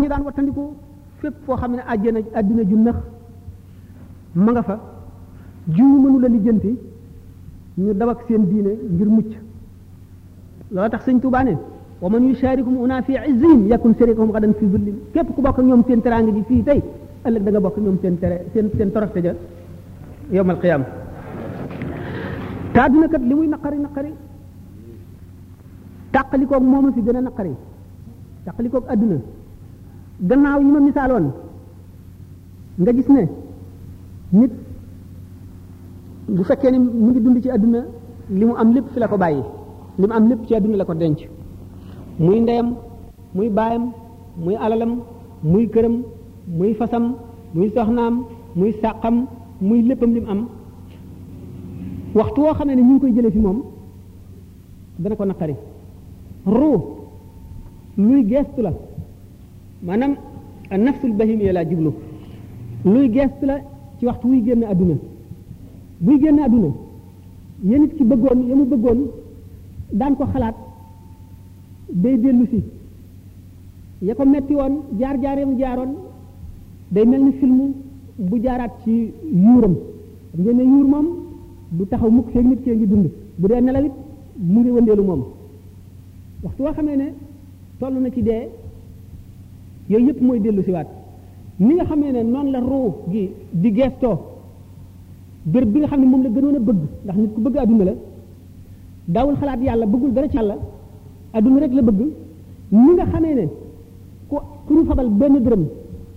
ñu daan wattandiku fépp foo xam ne àjjana àddina ju neex ma nga fa jiwu mënu la lijjanti ñu dawak seen diine ngir mucc loola tax sëñ Tuubaa ne wa man yusharikum una fi izzihim yakun sharikuhum gadan fi zullim képp ku bokk ak ñoom seen teraanga ji fii tey ëllëg da nga bokk ñoom seen toroxte ja yawmal qiyaama te àddina kat li muy naqari tàqalikoog moom fi gën a naqari tàqalikoog àddina gannaaw yi ma misaaloon nga gis ne nit bu fekkee ne mu ngi dund ci àdduna li mu am lépp fi la ko bàyyi li mu am lépp ci àdduna la ko denc muy ndeyam muy baayam muy alalam muy këram muy fasam muy soxnaam muy sàqam muy léppam li mu am waxtu woo xam ne ñu ngi koy jëlee fi moom dana ko naqari ruux luy gestu la maanaam nafsul bahimiya laa jublu luy gestu la ci waxtu wuy génn àdduna buy génn àdduna yéen nit ki bëggoon yamu bëggoon daan ko xalaat day dellu si ya ko metti woon jaar yamu jaaroon day mel ni film bu jaaraat ci yuuram xam ngeen ne yuur moom du taxaw mukk feeg nit kee ngi dund bu dee nelawit mu ngi wëndeelu moom waxtu woo xamee ne toll na ci dee yooyu yëpp mooy dellu si waat ni nga xamee ne noonu la ruu gi di geestoo béréb bi nga xam ne moom la gënoon a bëgg ndax nit ku bëgg àdduna la daawul xalaat yàlla bëggul dara ci yàlla àdduna rek la bëgg ni nga xamee ne ku ñu fabal benn dërëm